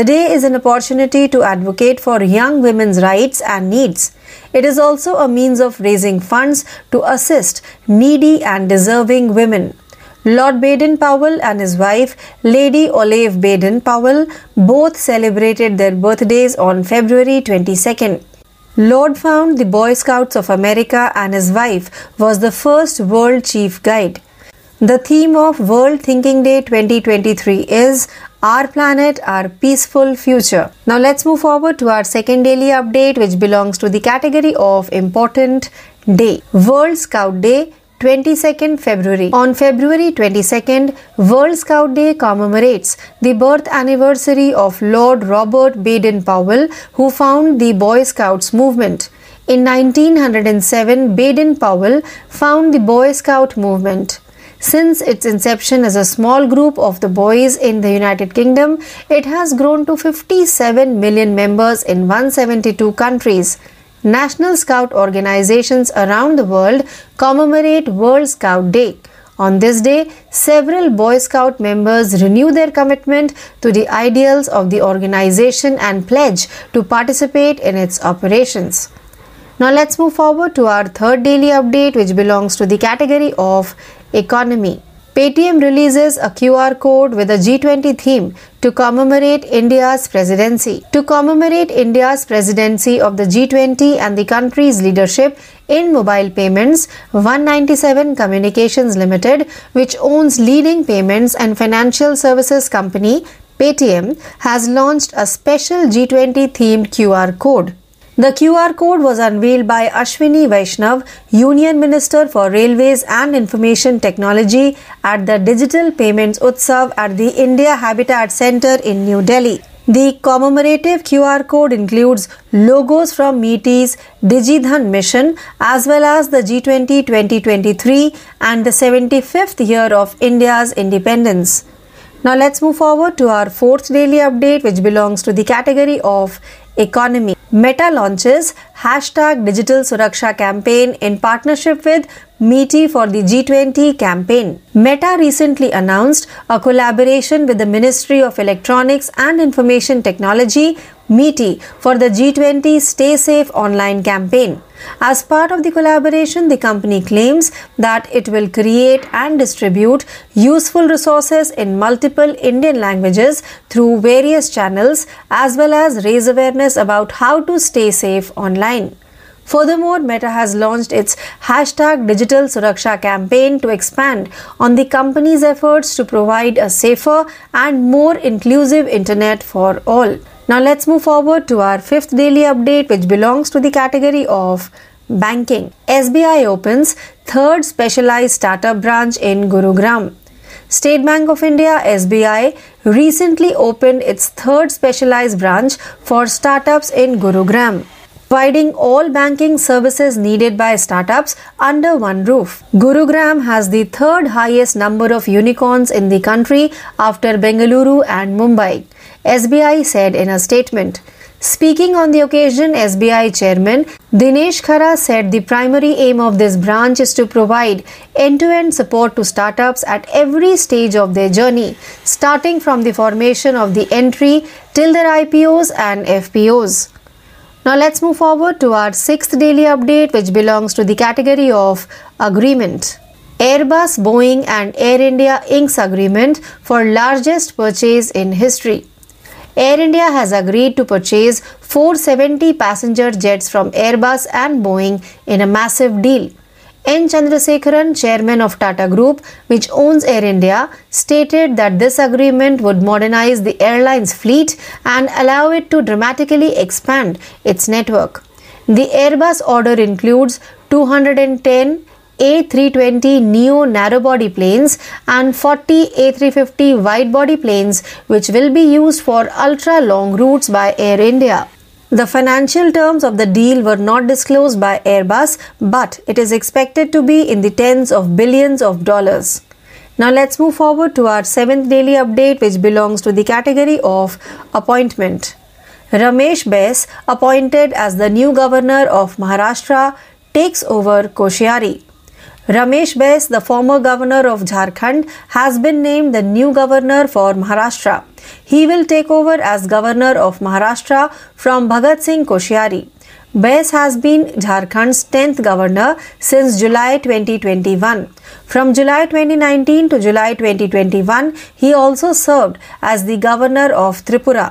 The day is an opportunity to advocate for young women's rights and needs. It is also a means of raising funds to assist needy and deserving women. Lord Baden-Powell and his wife, Lady Olive Baden-Powell, both celebrated their birthdays on February twenty-second. Lord found the Boy Scouts of America and his wife was the first World Chief Guide. The theme of World Thinking Day twenty twenty-three is Our Planet, Our Peaceful Future. Now let's move forward to our second daily update which belongs to the category of Important Day. World Scout Day twenty-second February. On February twenty-second, World Scout Day commemorates the birth anniversary of Lord Robert Baden-Powell, who founded the Boy Scouts movement. In nineteen oh seven, Baden-Powell founded the Boy Scout movement. Since its inception as a small group of the boys in the United Kingdom, it has grown to fifty-seven million members in one hundred seventy-two countries. National Scout organizations around the world commemorate World Scout Day. On this day, several Boy Scout members renew their commitment to the ideals of the organization and pledge to participate in its operations. Now let's move forward to our third daily update which belongs to the category of Economy. Paytm releases a Q R code with a G twenty theme to commemorate India's presidency. To commemorate India's presidency of the G twenty and the country's leadership in mobile payments, one ninety-seven Communications Limited, which owns leading payments and financial services company Paytm, has launched a special G twenty themed Q R code. The Q R code was unveiled by Ashwini Vaishnav, Union Minister for Railways and Information Technology, at the Digital Payments Utsav at the India Habitat Centre in New Delhi. The commemorative Q R code includes logos from M E T I's DigiDhan mission as well as the G twenty twenty twenty-three and the seventy-fifth year of India's independence. Now let's move forward to our fourth daily update which belongs to the category of Economy. Meta launches hashtag Digital Suraksha campaign in partnership with M E T I for the G twenty campaign. Meta recently announced a collaboration with the Ministry of Electronics and Information Technology M E T I for the G twenty Stay Safe online campaign. As part of the collaboration, the company claims that it will create and distribute useful resources in multiple Indian languages through various channels as well as raise awareness about how to stay safe online. Furthermore, Meta has launched its hashtag Digital Suraksha campaign to expand on the company's efforts to provide a safer and more inclusive internet for all. Now let's move forward to our fifth daily update which belongs to the category of Banking. S B I opens third specialized startup branch in Gurugram. State Bank of India S B I recently opened its third specialized branch for startups in Gurugram, providing all banking services needed by startups under one roof. Gurugram has the third highest number of unicorns in the country after Bengaluru and Mumbai, S B I said in a statement. Speaking on the occasion, S B I Chairman Dinesh Khara said the primary aim of this branch is to provide end-to-end support to startups at every stage of their journey, starting from the formation of the entry till their I P Os and F P Os. Now let's move forward to our sixth daily update which belongs to the category of Agreement. Airbus, Boeing and Air India inks agreement for largest purchase in history. Air India has agreed to purchase four hundred seventy passenger jets from Airbus and Boeing in a massive deal. N. Chandrasekharan, chairman of Tata Group, which owns Air India, stated that this agreement would modernize the airline's fleet and allow it to dramatically expand its network. The Airbus order includes two hundred ten A three twenty neo narrow-body planes and forty A three fifty wide-body planes, which will be used for ultra-long routes by Air India. The financial terms of the deal were not disclosed by Airbus, but it is expected to be in the tens of billions of dollars. Now let's move forward to our seventh daily update, which belongs to the category of appointment. Ramesh Baes, appointed as the new governor of Maharashtra, takes over Koshyari. Ramesh Baes, the former governor of Jharkhand, has been named the new governor for Maharashtra. He will take over as governor of Maharashtra from Bhagat Singh Koshyari. Baes has been Jharkhand's tenth governor since July twenty twenty-one. From July twenty nineteen to July twenty twenty-one, he also served as the governor of Tripura.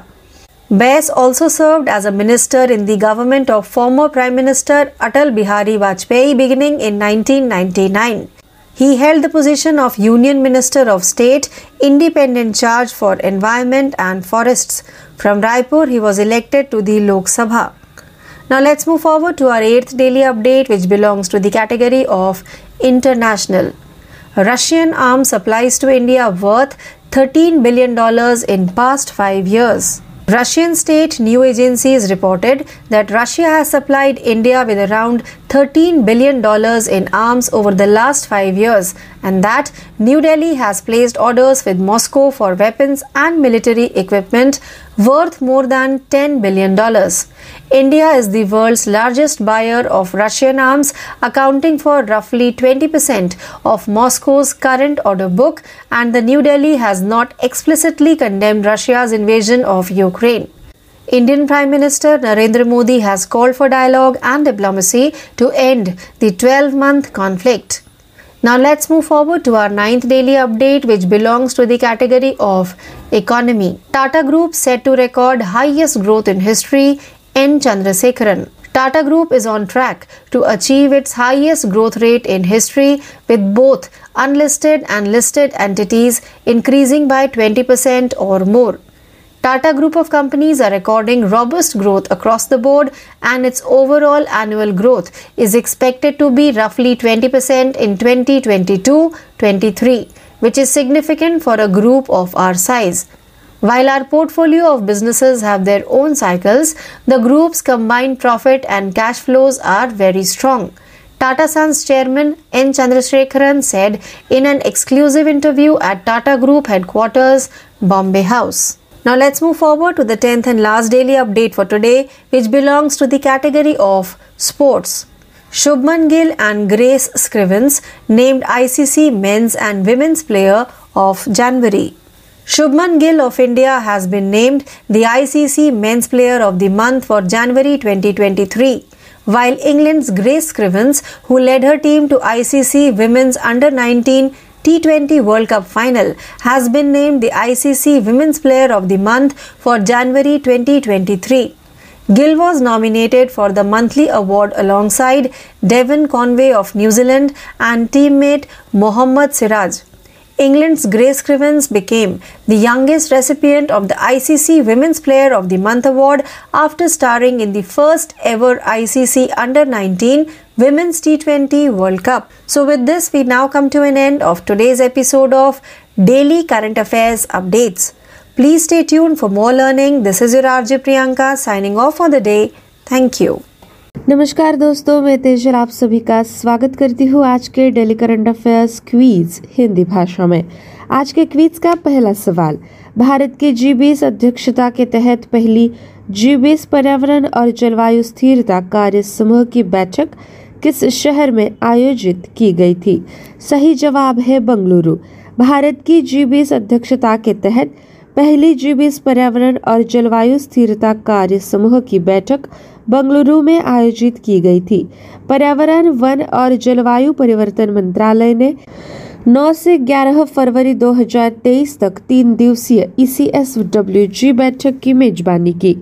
Baes also served as a minister in the government of former Prime Minister Atal Bihari Vajpayee beginning in nineteen ninety-nine. He held the position of Union Minister of State, Independent Charge for Environment and Forests. From Raipur, he was elected to the Lok Sabha. Now let's move forward to our eighth daily update, which belongs to the category of international. Russian arms supplies to India worth thirteen billion dollars in past five years. Russian state news agencies reported that Russia has supplied India with around thirteen billion dollars in arms over the last five years, and that New Delhi has placed orders with Moscow for weapons and military equipment worth more than ten billion dollars. India is the world's largest buyer of Russian arms, accounting for roughly twenty percent of Moscow's current order book, and the New Delhi has not explicitly condemned Russia's invasion of Ukraine. Indian Prime Minister Narendra Modi has called for dialogue and diplomacy to end the twelve-month conflict. Now let's move forward to our ninth daily update, which belongs to the category of economy. Tata Group set to record highest growth in history. N. Chandrasekharan. Tata Group is on track to achieve its highest growth rate in history, with both unlisted and listed entities increasing by twenty percent or more. Tata Group of companies are recording robust growth across the board, and its overall annual growth is expected to be roughly twenty percent in twenty twenty-two twenty-three, which is significant for a group of our size. While our portfolio of businesses have their own cycles, the group's combined profit and cash flows are very strong. Tata Sons chairman N. Chandrasekharan said in an exclusive interview at Tata Group headquarters, Bombay House. Now let's move forward to the tenth and last daily update for today, which belongs to the category of sports. Shubman Gill and Grace Scrivens named I C C Men's and Women's Player of January. Shubman Gill of India has been named the I C C Men's Player of the Month for January twenty twenty-three, while England's Grace Scrivens, who led her team to I C C Women's Under nineteen T twenty World Cup Final, has been named the I C C Women's Player of the Month for January twenty twenty-three. Gill was nominated for the monthly award alongside Devon Conway of New Zealand and teammate Mohammad Siraj. England's Grace Scrivens became the youngest recipient of the I C C Women's Player of the Month award after starring in the first ever I C C Under nineteen Women's T twenty World Cup. So with this, we now come to an end of today's episode of Daily Current Affairs Updates. Please stay tuned for more learning. This is your R J Priyanka signing off for the day. Thank you. नमस्कार दोस्तों, मैं तेजल आप सभी का स्वागत करती हूँ आज के daily current affairs quiz Hindi भाषा में। आज के क्वीज का पहला सवाल, भारत की जी बीस अध्यक्षता के तहत पहली जी बीस पर्यावरण और जलवायु स्थिरता कार्य समूह की बैठक किस शहर में आयोजित की गई थी? सही जवाब है बंगलुरु। भारत की जी बीस अध्यक्षता के तहत पहली जी बीस पर्यावरण और जलवायु स्थिरता कार्य समूह की बैठक बंगलुरु में आयोजित की गई थी। पर्यावरण, वन और जलवायु परिवर्तन मंत्रालय ने नौ से ग्यारह फरवरी दो हज़ार तेईस तक तीन दिवसीय E C S W G बैठक की मेजबानी की।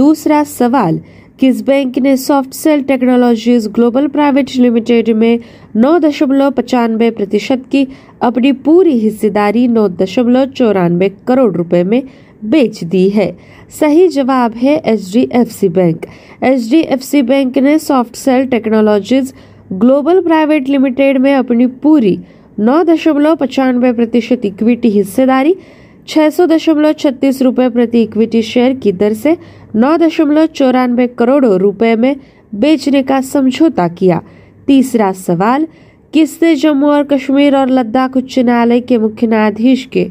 दूसरा सवाल, किस बैंक ने soft sale technologies global private limited में नौ दशमलव पचानवे प्रतिशत की अपनी पूरी हिस्सेदारी नौ दशमलव चौरानवे करोड़ रुपए में बेच दी है? सही जवाब है H D F C bank. H D F C bank ने soft sale technologies global private limited में अपनी पूरी नौ दशमलव पचानवे प्रतिशत इक्विटी हिस्सेदारी छः सौ दशमलव छत्तीस रुपये प्रति इक्विटी शेयर की दर से नौ दशमलव चौरानवे करोड़ रुपए में बेचने का समझौता किया। तीसरा सवाल, किसने जम्मू और कश्मीर और लद्दाख उच्च न्यायालय के मुख्य न्यायाधीश के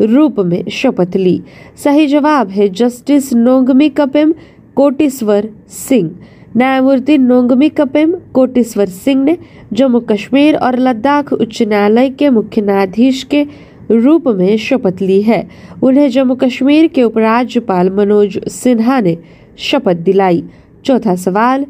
रूप में शपथ ली? सही जवाब है जस्टिस नोंगमी कपेम कोटेश्वर सिंह। न्यायमूर्ति नोंगमी कपेम कोटेश्वर सिंह ने जम्मू कश्मीर और लद्दाख उच्च न्यायालय के मुख्य न्यायाधीश के रूप में शपथ ली है। उन्हें जम्मू कश्मीर के उपराज्यपाल मनोज सिन्हा ने शपथ दिलाई। चौथा सवाल,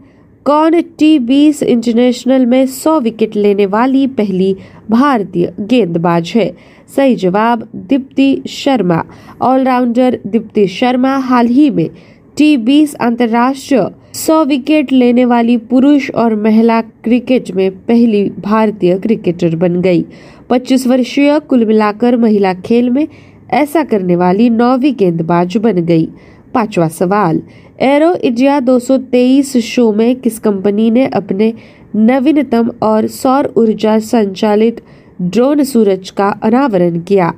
कौन टी बीस इंटरनेशनल में सौ विकेट लेने वाली पहली भारतीय गेंदबाज है? सही जवाब दीप्ति शर्मा। ऑलराउंडर दीप्ति शर्मा हाल ही में टी बीस अंतर्राष्ट्रीय सौ विकेट लेने वाली पुरुष और महिला क्रिकेट में पहली भारतीय क्रिकेटर बन गई। पच्चीस वर्षीय कुल मिलाकर महिला खेल में ऐसा करने वाली नौवीं गेंदबाज बन गई। पांचवा सवाल, एरो इंडिया दो सौ तेईस शो में किस कंपनी ने अपने नवीनतम और सौर ऊर्जा संचालित ड्रोन सूरज का अनावरण किया?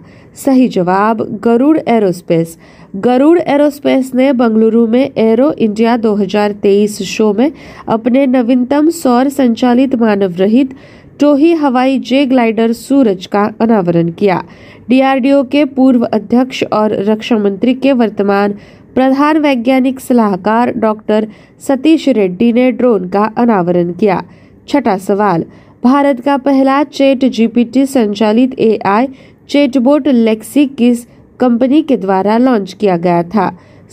सही जवाब गरुड़ एरोस्पेस। गरुड़ एरोस्पेस ने बंगलुरु में एरो इंडिया दो हज़ार तेईस शो में अपने नवीनतम सौर संचालित मानव रहित टोही हवाई जे ग्लाइडर सूरज का अनावरण किया। डी आर डी ओ के पूर्व अध्यक्ष और रक्षा मंत्री के वर्तमान प्रधान वैज्ञानिक सलाहकार डॉक्टर सतीश रेड्डी ने ड्रोन का अनावरण किया। छठा सवाल, भारत का पहला चैट जी पी टी संचालित ए आई चैटबोट लेक्सी किस कंपनी के द्वारा लॉन्च किया गया था?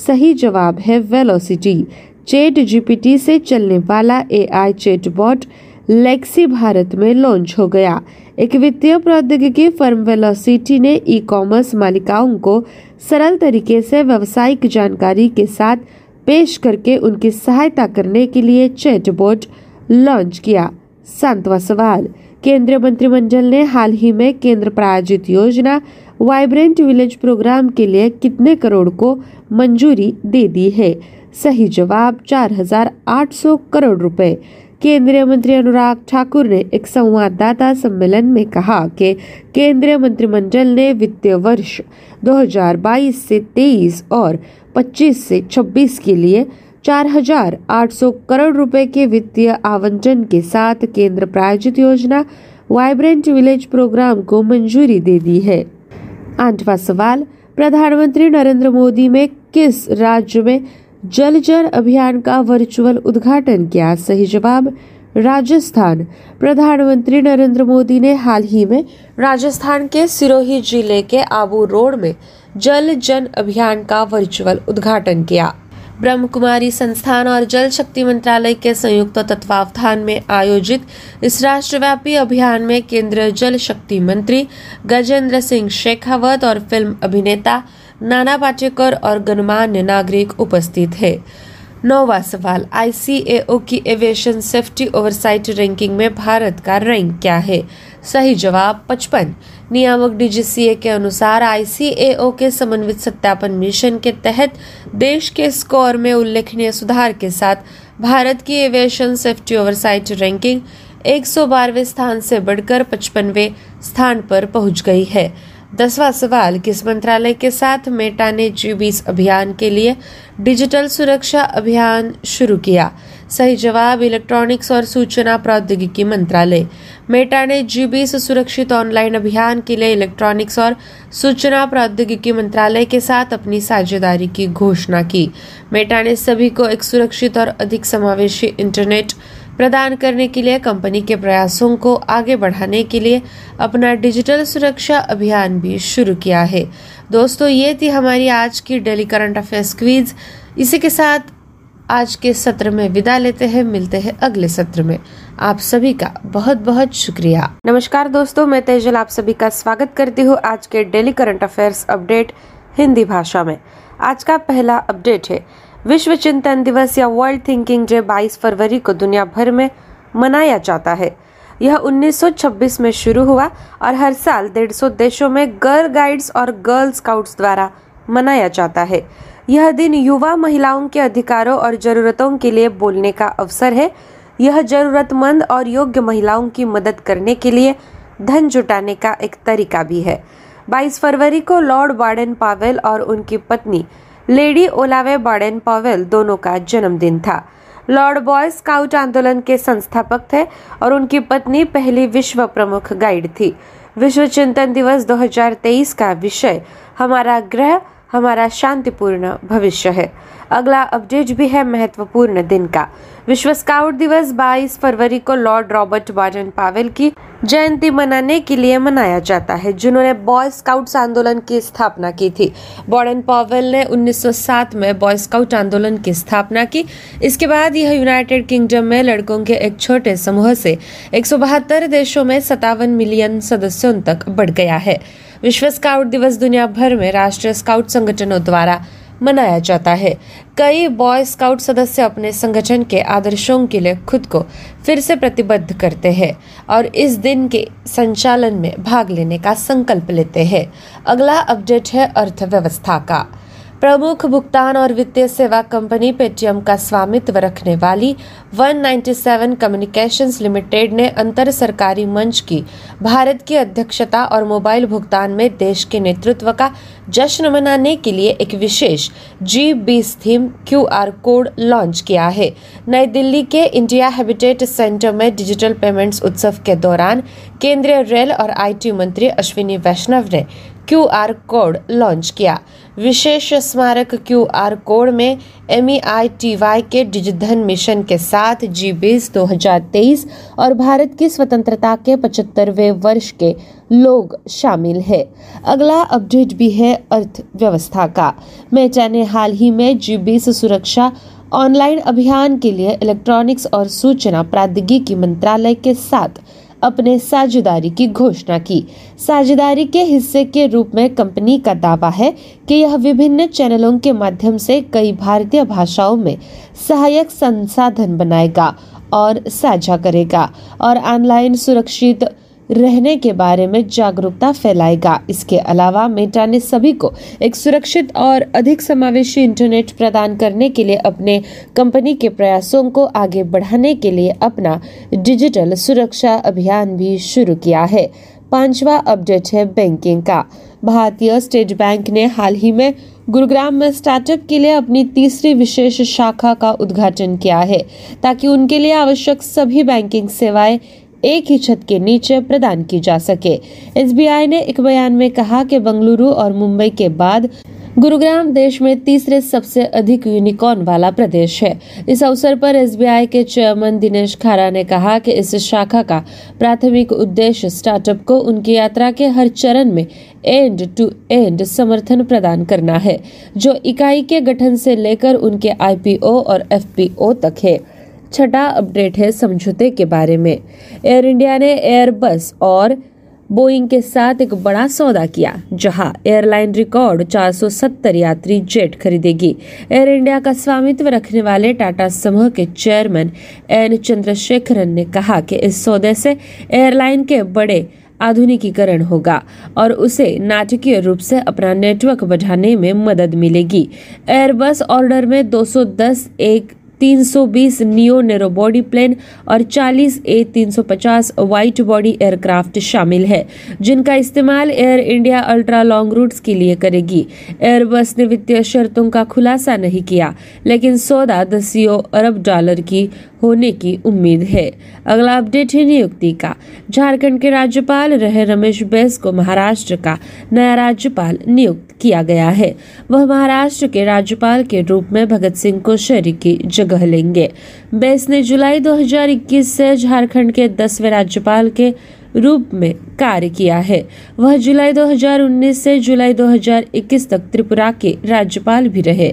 सही जवाब है Velocity. Chat G P T से चलने वाला A I chatbot Lexi Bharat में लॉन्च हो गया। एक वित्तीय प्रौद्योगिकी फर्म वेलोसिटी ने ई कॉमर्स मालिकाओं को सरल तरीके से व्यावसायिक जानकारी के साथ पेश करके उनकी सहायता करने के लिए चैटबोट लॉन्च किया। सातवां सवाल, केंद्रीय मंत्रिमंडल ने हाल ही में केंद्र प्रायोजित योजना वाइब्रेंट विलेज प्रोग्राम के लिए कितने करोड़ को मंजूरी दे दी है? सही जवाब चार हज़ार आठ सौ करोड़ रुपए। केंद्रीय मंत्री अनुराग ठाकूर ने एक संवाददाता सम्मेलन में कहा कि केंद्रीय मंत्रिमंडल ने वित्तीय वर्ष दो हज़ार बाईस से तेईस और पच्चीस से छब्बीस के लिए चार हज़ार आठ सौ करोड़ रुपए के वित्तीय आवंटन के साथ केंद्र प्रायोजित योजना वाइब्रेंट विलेज प्रोग्राम को मंजूरी दे दी है। आठवां सवाल, प्रधानमंत्री नरेंद्र मोदी ने किस राज्य में जल जन अभियान का वर्चुअल उद्घाटन किया? सही जवाब राजस्थान। प्रधानमंत्री नरेंद्र मोदी ने हाल ही में राजस्थान के सिरोही जिले के आबू रोड में जल जन अभियान का वर्चुअल उद्घाटन किया। ब्रह्म कुमारी संस्थान और जल शक्ति मंत्रालय के संयुक्त तत्वावधान में आयोजित इस राष्ट्रव्यापी अभियान में केंद्रीय जल शक्ति मंत्री गजेंद्र सिंह शेखावत और फिल्म अभिनेता नाना पाटेकर और गणमान्य नागरिक उपस्थित है। नौवां सवाल, आई सी ए ओ की एविएशन सेफ्टी ओवरसाइट रैंकिंग में भारत का रैंक क्या है? सही जवाब पचपन। नियामक डी जी सी ए के अनुसार आई सी ए ओ के समन्वित सत्यापन मिशन के तहत देश के स्कोर में उल्लेखनीय सुधार के साथ भारत की एविएशन सेफ्टी ओवरसाइट रैंकिंग एक सौ बारहवें स्थान से बढ़कर पचपनवें स्थान पर पहुंच गई है। दसवां सवाल, किस मंत्रालय के साथ मेटा ने जी बीस अभियान के लिए डिजिटल सुरक्षा अभियान शुरू किया? सही जवाब इलेक्ट्रॉनिक्स और सूचना प्रौद्योगिकी मंत्रालय। मेटा ने जी बीस सुरक्षित ऑनलाइन अभियान के लिए इलेक्ट्रॉनिक्स और सूचना प्रौद्योगिकी मंत्रालय के साथ अपनी साझेदारी की घोषणा की। मेटा ने सभी को एक सुरक्षित और अधिक समावेशी इंटरनेट प्रदान करने के लिए कंपनी के प्रयासों को आगे बढ़ाने के लिए अपना डिजिटल सुरक्षा अभियान भी शुरू किया है। दोस्तों, ये थी हमारी आज की डेली करंट अफेयर क्विज। इसी के साथ आज के सत्र में विदा लेते हैं। मिलते हैं अगले सत्र में। आप सभी का बहुत बहुत शुक्रिया। नमस्कार दोस्तों, मैं तेजल आप सभी का स्वागत करती हूँ आज के daily current affairs update Hindi भाषा में। आज का पहला अपडेट है, विश्व चिंतन दिवस या वर्ल्ड थिंकिंग डे बाईस फरवरी को दुनिया भर में मनाया जाता है। यह उन्नीस सौ छब्बीस में शुरू हुआ और हर साल डेढ़ सौ देशों में गर्ल गाइड्स और गर्ल स्काउट्स द्वारा मनाया जाता है। यह दिन युवा महिलाओं के अधिकारों और जरूरतों के लिए बोलने का अवसर है। यह जरूरतमंद और योग्य महिलाओं की मदद करने के लिए धन जुटाने का एक तरीका भी है। बाईस फरवरी को लॉर्ड बायडन पावेल और उनकी पत्नी लेडी ओलावे बायडन पावेल दोनों का जन्मदिन था। लॉर्ड बॉय स्काउट आंदोलन के संस्थापक थे और उनकी पत्नी पहली विश्व प्रमुख गाइड थी। विश्व चिंतन दिवस दो हज़ार तेईस का विषय हमारा ग्रह हमारा शांतिपूर्ण भविष्य है। अगला अपडेट भी है महत्वपूर्ण दिन का। विश्व स्काउट दिवस बाईस फरवरी को लॉर्ड रॉबर्ट बायडन पावेल की जयंती मनाने के लिए मनाया जाता है, जिन्होंने बॉय स्काउट्स आंदोलन की स्थापना की थी। बायडन पावेल ने उन्नीस सौ सात में बॉय स्काउट आंदोलन की स्थापना की। इसके बाद यह यूनाइटेड किंगडम में लड़कों के एक छोटे समूह से एक सौ बहत्तर देशों में सत्तावन मिलियन सदस्यों तक बढ़ गया है। विश्व स्काउट दिवस दुनिया भर में राष्ट्रीय स्काउट संगठनों द्वारा मनाया जाता है। कई बॉय स्काउट सदस्य अपने संगठन के आदर्शों के लिए खुद को फिर से प्रतिबद्ध करते हैं और इस दिन के संचालन में भाग लेने का संकल्प लेते हैं। अगला अपडेट है अर्थव्यवस्था का। प्रमुख भुगतान और वित्तीय सेवा कंपनी पेटीएम का स्वामित्व रखने वाली एक सौ सत्तानवे कम्युनिकेशंस लिमिटेड ने अंतर सरकारी मंच की भारत की अध्यक्षता और मोबाइल भुगतान में देश के नेतृत्व का जश्न मनाने के लिए एक विशेष जी बीस थीम क्यूआर कोड लॉन्च किया है। नई दिल्ली के इंडिया हैबिटेट सेंटर में डिजिटल पेमेंट्स उत्सव के दौरान केंद्रीय रेल और आईटी मंत्री अश्विनी वैष्णव ने क्यूआर कोड लॉन्च किया। विशेष स्मारक क्यूआर कोड में M E I T Y के डिजिधन मिशन के साथ जी बीस दो हज़ार तेईस और भारत की स्वतंत्रता के पचहत्तरवें वर्ष के लोग शामिल है। अगला अपडेट भी है अर्थव्यवस्था का। मेटा ने हाल ही में जी बीस सुरक्षा ऑनलाइन अभियान के लिए इलेक्ट्रॉनिक्स और सूचना प्रौद्योगिकी मंत्रालय के साथ अपने साझेदारी की घोषणा की। साझेदारी के हिस्से के रूप में कंपनी का दावा है कि यह विभिन्न चैनलों के माध्यम से कई भारतीय भाषाओं में सहायक संसाधन बनाएगा और साझा करेगा और ऑनलाइन सुरक्षित रहने के बारे में जागरूकता फैलाएगा। इसके अलावा मेटा ने सभी को एक सुरक्षित और अधिक समावेशी इंटरनेट प्रदान करने के लिए अपने कंपनी के प्रयासों को आगे बढ़ाने के लिए अपना डिजिटल सुरक्षा अभियान भी शुरू किया है। पांचवा अपडेट है बैंकिंग का। भारतीय स्टेट बैंक ने हाल ही में गुरुग्राम में स्टार्टअप के लिए अपनी तीसरी विशेष शाखा का उद्घाटन किया है ताकि उनके लिए आवश्यक सभी बैंकिंग सेवाएं एक ही छत के नीचे प्रदान की जा सके। एस बी आई ने एक बयान में कहा कि बंगलुरु और मुंबई के बाद गुरुग्राम देश में तीसरे सबसे अधिक यूनिकॉर्न वाला प्रदेश है। इस अवसर पर एस बी आई के चेयरमैन दिनेश खारा ने कहा कि इस शाखा का प्राथमिक उद्देश्य स्टार्टअप को उनकी यात्रा के हर चरण में एंड टू एंड समर्थन प्रदान करना है, जो इकाई के गठन से लेकर उनके आई पी ओ और एफ पी ओ तक है। छठा अपडेट है समझौते के बारे में। एयर इंडिया ने एयरबस और बोइंग के साथ एक बड़ा सौदा किया, जहां एयरलाइन रिकॉर्ड चार सौ सत्तर यात्री जेट खरीदेगी। एयर इंडिया का स्वामित्व रखने वाले टाटा समूह के चेयरमैन एन चंद्रशेखरन ने कहा कि इस सौदे से एयरलाइन के बड़े आधुनिकीकरण होगा और उसे नाटकीय रूप से अपना नेटवर्क बढ़ाने में मदद मिलेगी। एयरबस ऑर्डर में दो सौ दस एक तीन सौ बीस नियो नेरो बॉडी प्लेन और चालीस ए तीन सौ पचास वाइट बॉडी एयरक्राफ्ट शामिल है, जिनका इस्तेमाल Air India ultra long routes के लिए करेगी। एयरबस ने वित्तीय शर्तों का खुलासा नहीं किया, लेकिन सौदा दसियों अरब डॉलर की होने की उम्मीद है। अगला अपडेट है नियुक्ति का। झारखंड के राज्यपाल रहे रमेश बैस को महाराष्ट्र का नया राज्यपाल नियुक्त किया गया है। वह महाराष्ट्र के राज्यपाल के रूप में भगत सिंह कोश्यारी की जगह कहलेंगे। बेस ने जुलाई दो हज़ार इक्कीस से झारखंड के दसवें राज्यपाल के रूप में कार्य किया है। वह जुलाई दो हज़ार उन्नीस से जुलाई दो हज़ार इक्कीस तक त्रिपुरा के राज्यपाल भी रहे।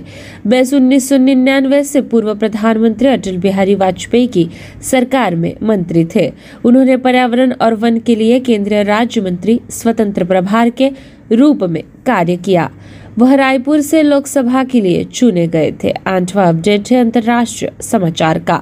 बेस उन्नीस सौ निन्यानवे से पूर्व प्रधानमंत्री अटल बिहारी वाजपेयी की सरकार में मंत्री थे। उन्होंने पर्यावरण और वन के लिए केंद्रीय राज्य मंत्री स्वतंत्र प्रभार के रूप में कार्य किया। वह रायपुर से लोकसभा के लिए चुने गए थे। आठवां अपडेट है अंतर्राष्ट्रीय समाचार का।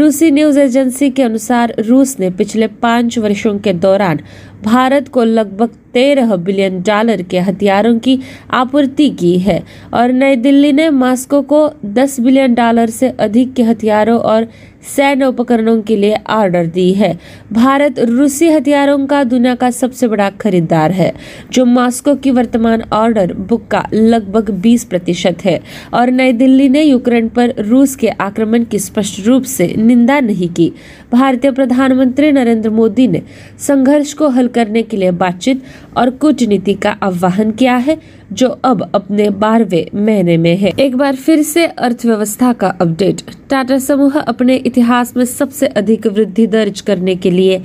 रूसी न्यूज एजेंसी के अनुसार रूस ने पिछले पांच वर्षों के दौरान भारत को लगभग तेरह बिलियन डॉलर के हथियारों की आपूर्ति की है और नई दिल्ली ने मॉस्को को दस बिलियन डॉलर से अधिक के हथियारों और सैन्य उपकरणों के लिए ऑर्डर दी है। भारत रूसी हथियारों का दुनिया का सबसे बड़ा खरीदार है, जो मॉस्को की वर्तमान ऑर्डर बुक का लगभग बीस प्रतिशत है। और नई दिल्ली ने यूक्रेन पर रूस के आक्रमण की स्पष्ट रूप से निंदा नहीं की। भारतीय प्रधानमंत्री नरेंद्र मोदी ने संघर्ष को हल करने के लिए बातचीत और कूटनीति का आह्वान किया है, जो अब अपने बारहवें महीने में है। एक बार फिर से अर्थव्यवस्था का अपडेट। टाटा समूह अपने इतिहास में सबसे अधिक वृद्धि दर्ज करने के लिए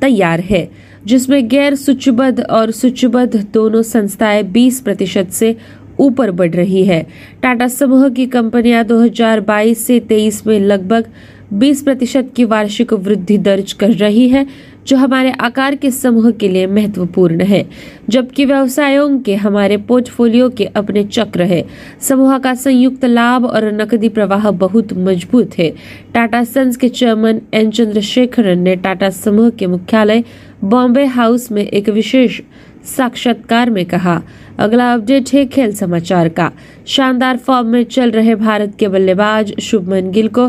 तैयार है, जिसमें गैर सूचीबद्ध और सूचीबद्ध दोनों संस्थाएं बीस प्रतिशत से ऊपर बढ़ रही है। टाटा समूह की कंपनियां दो हज़ार बाईस से तेईस में लगभग बीस प्रतिशत की वार्षिक वृद्धि दर्ज कर रही है, जो हमारे आकार के समूह के लिए महत्वपूर्ण है, जबकि व्यवसायों के हमारे पोर्टफोलियो के अपने चक्र है। समूह का संयुक्त लाभ और नकदी प्रवाह बहुत मजबूत है। टाटा सन्स के चेयरमैन एन चंद्रशेखरन ने टाटा समूह के मुख्यालय बॉम्बे हाउस में एक विशेष साक्षात्कार में कहा। अगला अपडेट है खेल समाचार का। शानदार फॉर्म में चल रहे भारत के बल्लेबाज शुभमन गिल को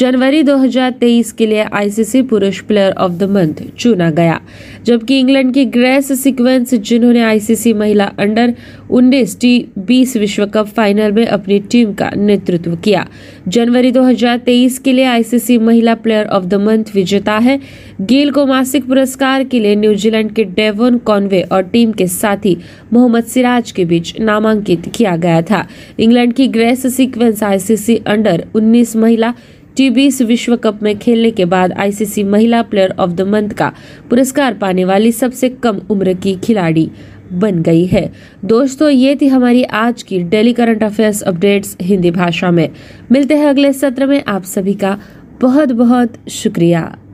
जनवरी दो हज़ार तेईस के लिए आईसीसी पुरुष प्लेयर ऑफ द मंथ चुना गया, जबकि इंग्लैंड की ग्रेस सिक्वेंस, जिन्होंने आईसीसी महिला अंडर उन्नीस टी बीस विश्व कप फाइनल में अपनी टीम का नेतृत्व किया, जनवरी दो हज़ार तेईस के लिए आईसीसी महिला प्लेयर ऑफ द मंथ विजेता है। गिल को मासिक पुरस्कार के लिए न्यूजीलैंड के डेवन कॉनवे और टीम के साथी मोहम्मद सिराज के बीच नामांकित किया गया था। इंग्लैंड की ग्रेस सीक्वेंस आईसीसी अंडर उन्नीस महिला टी बीस विश्व कप में खेलने के बाद आईसीसी महिला प्लेयर ऑफ द मंथ का पुरस्कार पाने वाली सबसे कम उम्र की खिलाड़ी बन गई है। दोस्तों, ये थी हमारी आज की daily current affairs updates Hindi भाषा में। मिलते हैं अगले सत्र में। आप सभी का बहुत बहुत शुक्रिया।